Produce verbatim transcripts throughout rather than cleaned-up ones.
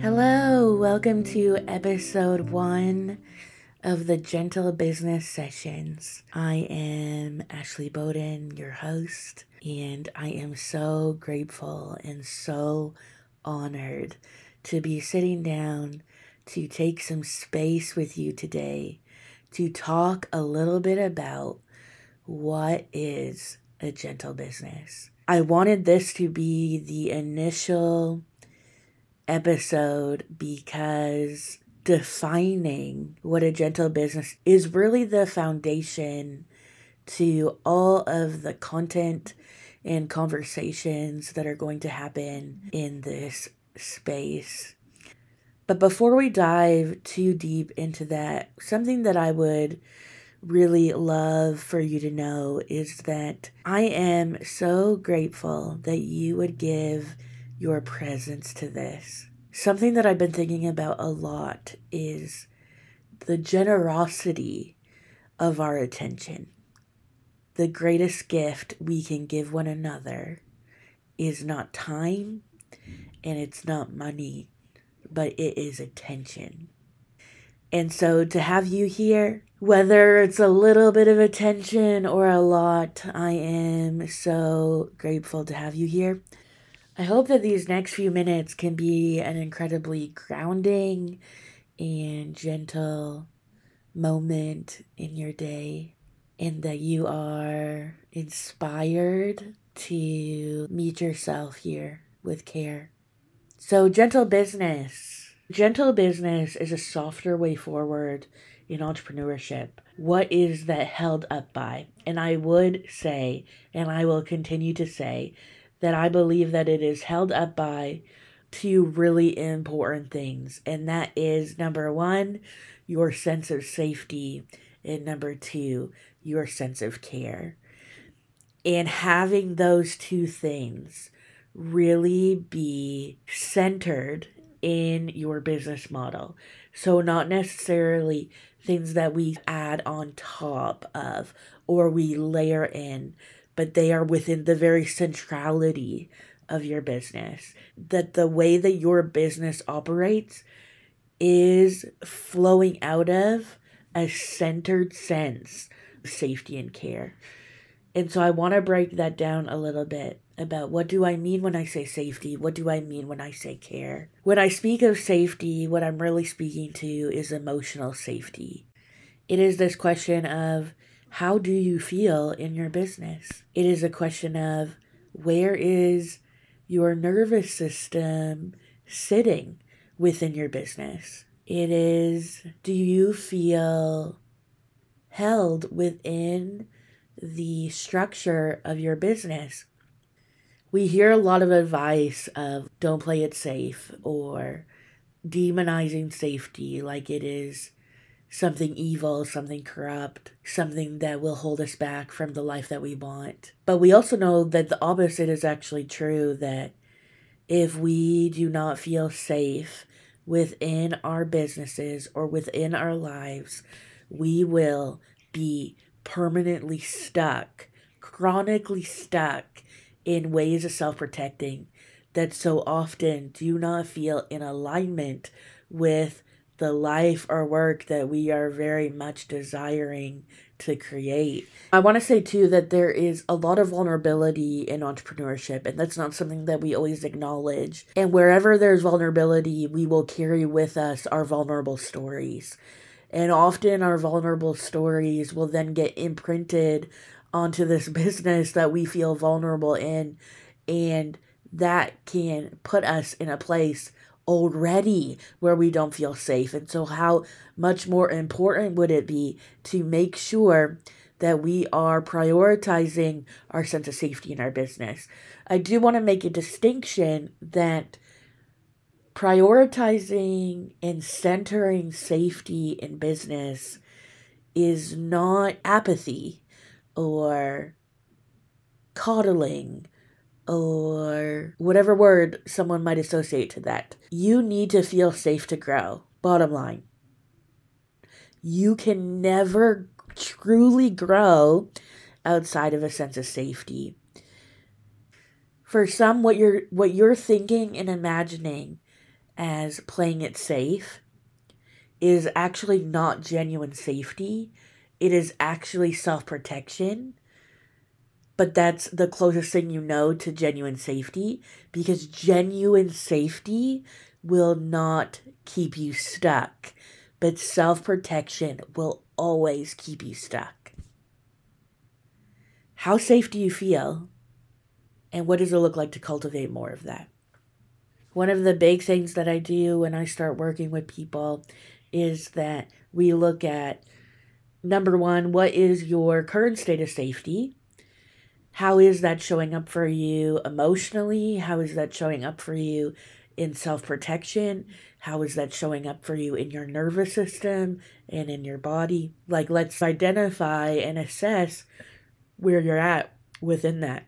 Hello, welcome to episode one of the Gentle Business Sessions. I am Ashley Bowden, your host, and I am so grateful and so honored to be sitting down to take some space with you today to talk a little bit about what is a gentle business. I wanted this to be the initial episode because defining what a gentle business is really the foundation to all of the content and conversations that are going to happen in this space. But before we dive too deep into that, something that I would really love for you to know is that I am so grateful that you would give your presence to this. Something that I've been thinking about a lot is the generosity of our attention. The greatest gift we can give one another is not time and it's not money, but it is attention. And so to have you here, whether it's a little bit of attention or a lot, I am so grateful to have you here. I hope that these next few minutes can be an incredibly grounding and gentle moment in your day, and that you are inspired to meet yourself here with care. So, gentle business. Gentle business is a softer way forward in entrepreneurship. What is that held up by? And I would say, and I will continue to say, that I believe that it is held up by two really important things. And that is, number one, your sense of safety. And number two, your sense of care. And having those two things really be centered in your business model. So not necessarily things that we add on top of or we layer in, but they are within the very centrality of your business. That the way that your business operates is flowing out of a centered sense of safety and care. And so I want to break that down a little bit about what do I mean when I say safety? What do I mean when I say care? When I speak of safety, what I'm really speaking to is emotional safety. It is this question of, how do you feel in your business? It is a question of, where is your nervous system sitting within your business? It is, do you feel held within the structure of your business? We hear a lot of advice of don't play it safe or demonizing safety like it is something evil, something corrupt, something that will hold us back from the life that we want. But we also know that the opposite is actually true, that if we do not feel safe within our businesses or within our lives, we will be permanently stuck, chronically stuck in ways of self-protecting that so often do not feel in alignment with the life or work that we are very much desiring to create. I want to say too that there is a lot of vulnerability in entrepreneurship, and that's not something that we always acknowledge. And wherever there's vulnerability, we will carry with us our vulnerable stories. And often our vulnerable stories will then get imprinted onto this business that we feel vulnerable in, and that can put us in a place already where we don't feel safe. And so how much more important would it be to make sure that we are prioritizing our sense of safety in our business? I do want to make a distinction that prioritizing and centering safety in business is not apathy or coddling or whatever word someone might associate to that. You need to feel safe to grow. Bottom line. You can never truly grow outside of a sense of safety. For some, what you're what you're thinking and imagining as playing it safe is actually not genuine safety. It is actually self-protection. But that's the closest thing you know to genuine safety, because genuine safety will not keep you stuck, but self-protection will always keep you stuck. How safe do you feel? And what does it look like to cultivate more of that? One of the big things that I do when I start working with people is that we look at, number one, what is your current state of safety? How is that showing up for you emotionally? How is that showing up for you in self-protection? How is that showing up for you in your nervous system and in your body? Like, let's identify and assess where you're at within that.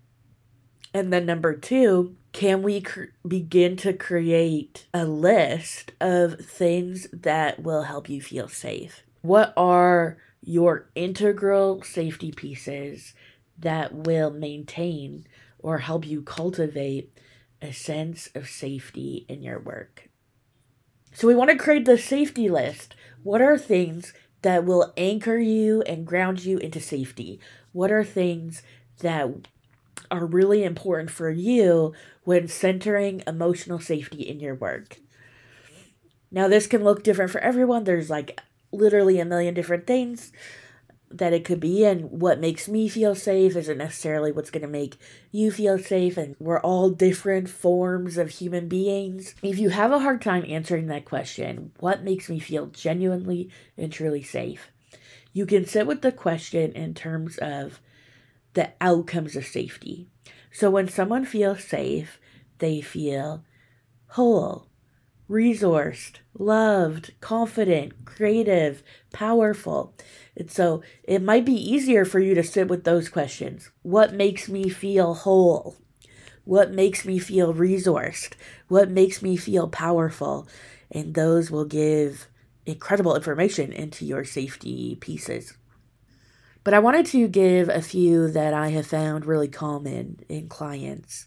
And then number two, can we cr- begin to create a list of things that will help you feel safe? What are your integral safety pieces that will maintain or help you cultivate a sense of safety in your work? So we want to create the safety list. What are things that will anchor you and ground you into safety? What are things that are really important for you when centering emotional safety in your work? Now, this can look different for everyone. There's like literally a million different things that it could be, and what makes me feel safe isn't necessarily what's going to make you feel safe, and we're all different forms of human beings. If you have a hard time answering that question, what makes me feel genuinely and truly safe, you can sit with the question in terms of the outcomes of safety. So when someone feels safe, they feel whole, resourced, loved, confident, creative, powerful. And so it might be easier for you to sit with those questions. What makes me feel whole? What makes me feel resourced? What makes me feel powerful? And those will give incredible information into your safety pieces. But I wanted to give a few that I have found really common in clients.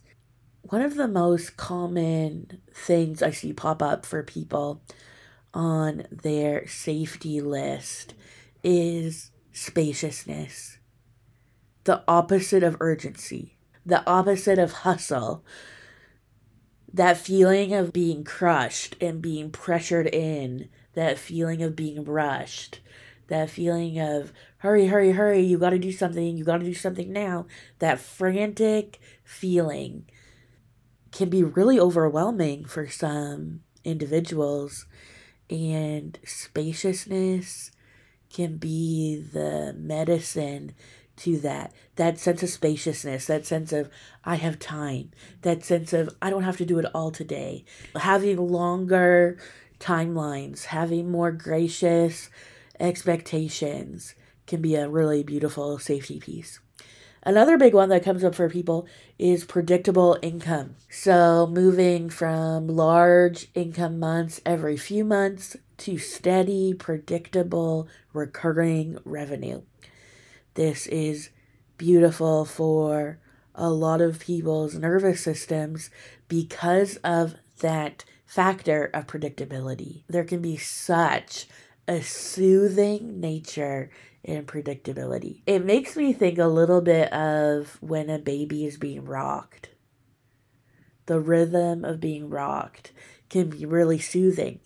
One of the most common things I see pop up for people on their safety list is spaciousness, the opposite of urgency, the opposite of hustle, that feeling of being crushed and being pressured in, that feeling of being rushed, that feeling of hurry, hurry, hurry, you got to do something, you got to do something now, that frantic feeling can be really overwhelming for some individuals, and spaciousness can be the medicine to that. That sense of spaciousness, that sense of I have time, that sense of I don't have to do it all today. Having longer timelines, having more gracious expectations can be a really beautiful safety piece. Another big one that comes up for people is predictable income. So moving from large income months every few months to steady, predictable, recurring revenue. This is beautiful for a lot of people's nervous systems because of that factor of predictability. There can be such a soothing nature and predictability. It makes me think a little bit of when a baby is being rocked. The rhythm of being rocked can be really soothing.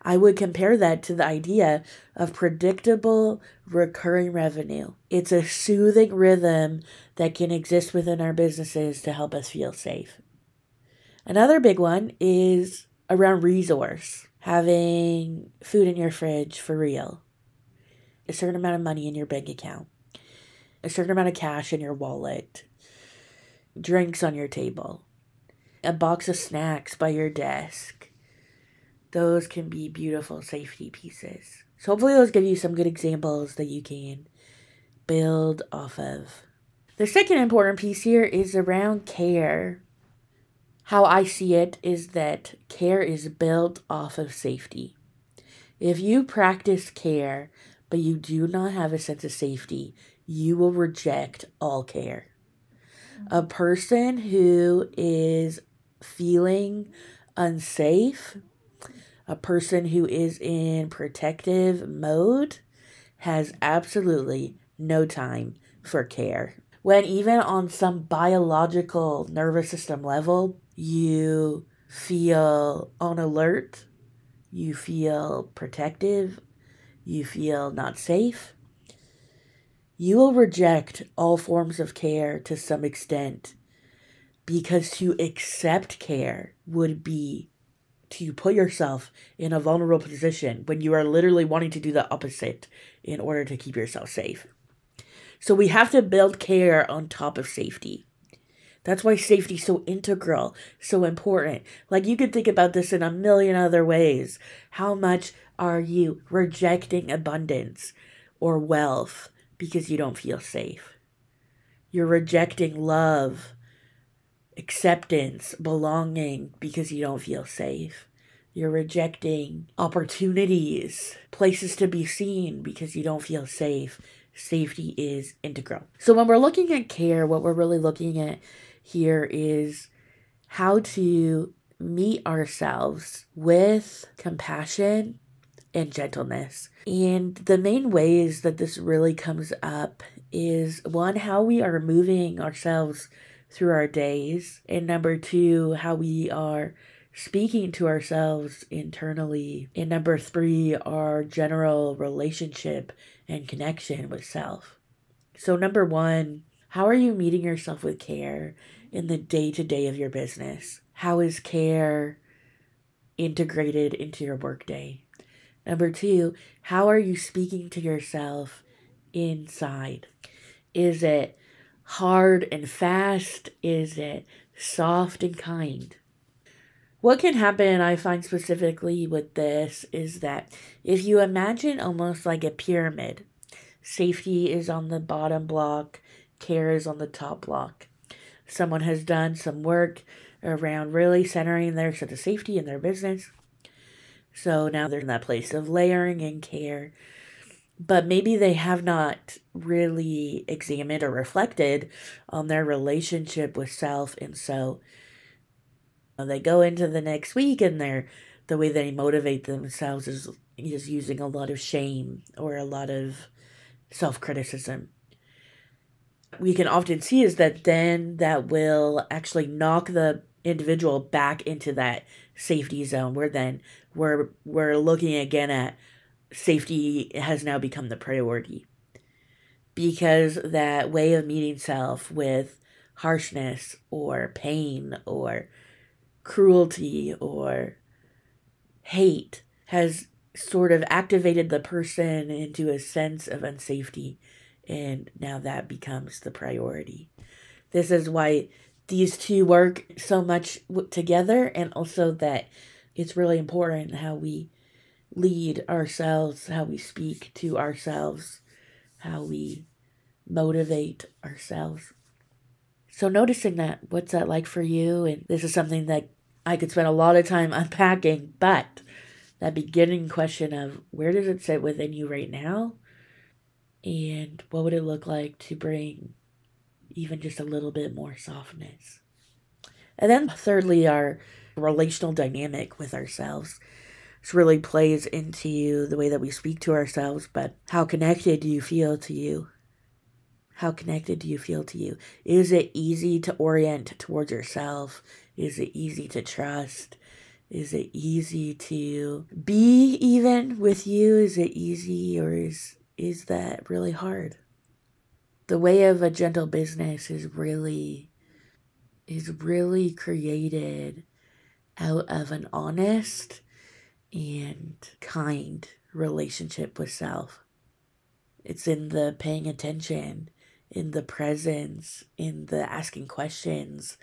I would compare that to the idea of predictable recurring revenue. It's a soothing rhythm that can exist within our businesses to help us feel safe. Another big one is around resource. Having food in your fridge for real. A certain amount of money in your bank account, a certain amount of cash in your wallet, drinks on your table, a box of snacks by your desk. Those can be beautiful safety pieces. So hopefully those give you some good examples that you can build off of. The second important piece here is around care. How I see it is that care is built off of safety. If you practice care, but you do not have a sense of safety, you will reject all care. A person who is feeling unsafe, a person who is in protective mode, has absolutely no time for care. When even on some biological nervous system level, you feel on alert, you feel protective, you feel not safe, you will reject all forms of care to some extent, because to accept care would be to put yourself in a vulnerable position when you are literally wanting to do the opposite in order to keep yourself safe. So we have to build care on top of safety. That's why safety is so integral, so important. Like, you could think about this in a million other ways. How much are you rejecting abundance or wealth because you don't feel safe? You're rejecting love, acceptance, belonging because you don't feel safe. You're rejecting opportunities, places to be seen because you don't feel safe. Safety is integral. So when we're looking at care, what we're really looking at here is how to meet ourselves with compassion and gentleness. And the main ways that this really comes up is, one, how we are moving ourselves through our days, and number two, how we are speaking to ourselves internally, and number three, our general relationship and connection with self. So number one, how are you meeting yourself with care in the day-to-day of your business? How is care integrated into your workday? Number two, how are you speaking to yourself inside? Is it hard and fast? Is it soft and kind? What can happen, I find specifically with this, is that if you imagine almost like a pyramid, safety is on the bottom block, care is on the top block. Someone has done some work around really centering their sense of safety in their business. So now they're in that place of layering and care, but maybe they have not really examined or reflected on their relationship with self. And so they go into the next week and they're, the way they motivate themselves is, is using a lot of shame or a lot of self-criticism. We can often see is that then that will actually knock the individual back into that safety zone, where then we're we're looking again at safety has now become the priority, because that way of meeting self with harshness or pain or cruelty or hate has sort of activated the person into a sense of unsafety, and now that becomes the priority. This is why these two work so much together, and also that it's really important how we lead ourselves, how we speak to ourselves, how we motivate ourselves. So noticing that, what's that like for you? And this is something that I could spend a lot of time unpacking, but that beginning question of where does it sit within you right now? And what would it look like to bring even just a little bit more softness? And then thirdly, our relational dynamic with ourselves. This really plays into the way that we speak to ourselves, but how connected do you feel to you? How connected do you feel to you? Is it easy to orient towards yourself? Is it easy to trust? Is it easy to be even with you? Is it easy, or is, is that really hard? The way of a gentle business is really, is really created out of an honest and kind relationship with self. It's in the paying attention, in the presence, in the asking questions,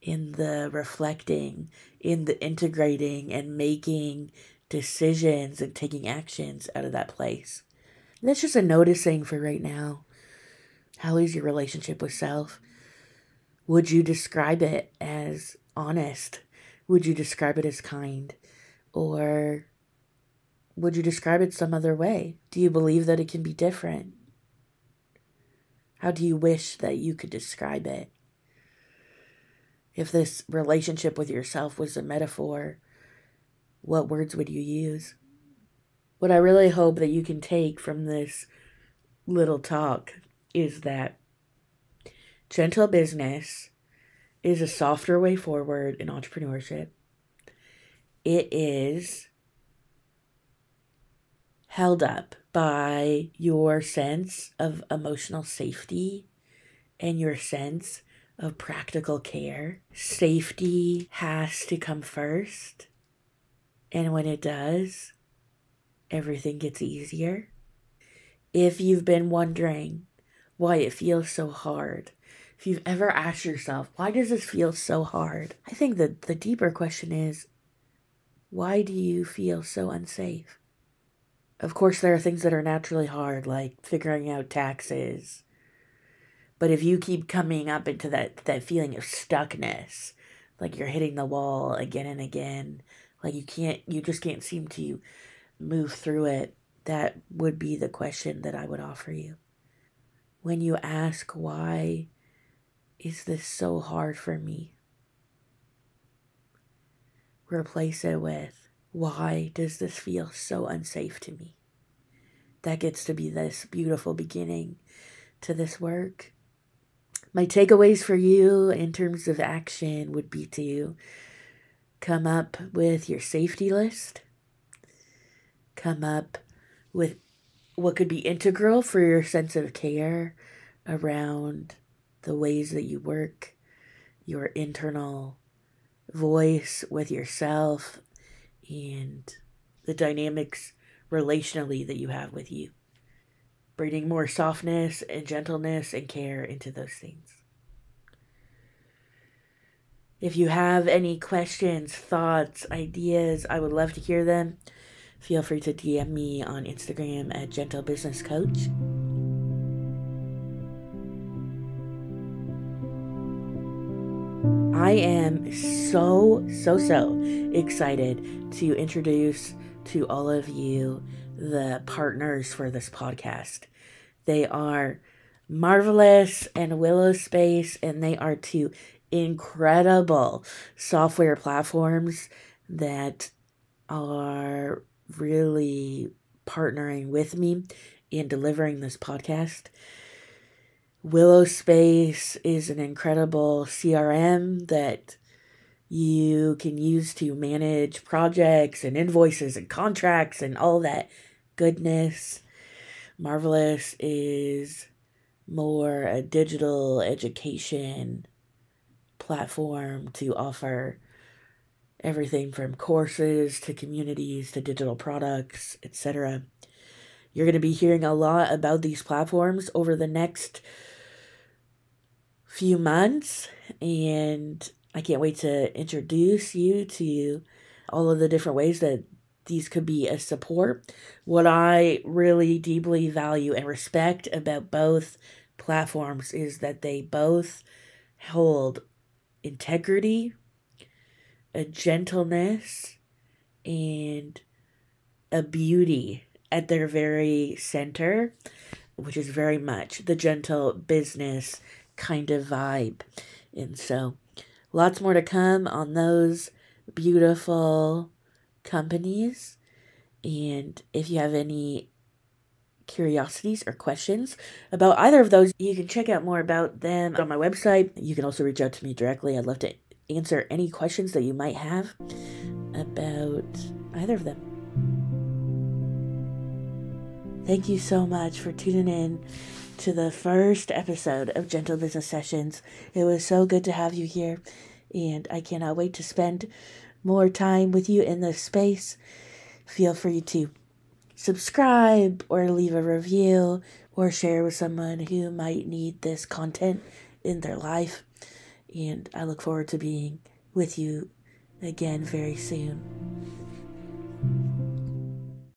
in the reflecting, in the integrating and making decisions and taking actions out of that place. And that's just a noticing for right now. How is your relationship with self? Would you describe it as honest? Would you describe it as kind? Or would you describe it some other way? Do you believe that it can be different? How do you wish that you could describe it? If this relationship with yourself was a metaphor, what words would you use? What I really hope that you can take from this little talk is that gentle business is a softer way forward in entrepreneurship. It is held up by your sense of emotional safety and your sense of practical care. Safety has to come first. And when it does, everything gets easier. If you've been wondering why it feels so hard, if you've ever asked yourself, why does this feel so hard? I think that the deeper question is, why do you feel so unsafe? Of course, there are things that are naturally hard, like figuring out taxes. But if you keep coming up into that, that feeling of stuckness, like you're hitting the wall again and again, like you can't, you just can't seem to move through it, that would be the question that I would offer you. When you ask, why is this so hard for me? Replace it with, why does this feel so unsafe to me? That gets to be this beautiful beginning to this work. My takeaways for you in terms of action would be to come up with your safety list. Come up with what could be integral for your sense of care around the ways that you work, your internal voice with yourself, and the dynamics relationally that you have with you. Bringing more softness and gentleness and care into those things. If you have any questions, thoughts, ideas, I would love to hear them. Feel free to D M me on Instagram at Gentle Business Coach. I am so, so, so excited to introduce to all of you the partners for this podcast. They are Marvelous and Willow Space, and they are two incredible software platforms that are really partnering with me in delivering this podcast. Willow Space is an incredible C R M that you can use to manage projects and invoices and contracts and all that goodness. Marvelous is more a digital education platform to offer everything from courses to communities to digital products, et cetera. You're going to be hearing a lot about these platforms over the next few months, and I can't wait to introduce you to all of the different ways that these could be a support. What I really deeply value and respect about both platforms is that they both hold integrity, a gentleness, and a beauty at their very center, which is very much the gentle business kind of vibe. And so lots more to come on those beautiful companies. And if you have any curiosities or questions about either of those, you can check out more about them on my website. You can also reach out to me directly. I'd love to answer any questions that you might have about either of them. Thank you so much for tuning in to the first episode of Gentle Business Sessions. It was so good to have you here, and I cannot wait to spend more time with you in this space. Feel free to subscribe or leave a review or share with someone who might need this content in their life. And I look forward to being with you again very soon.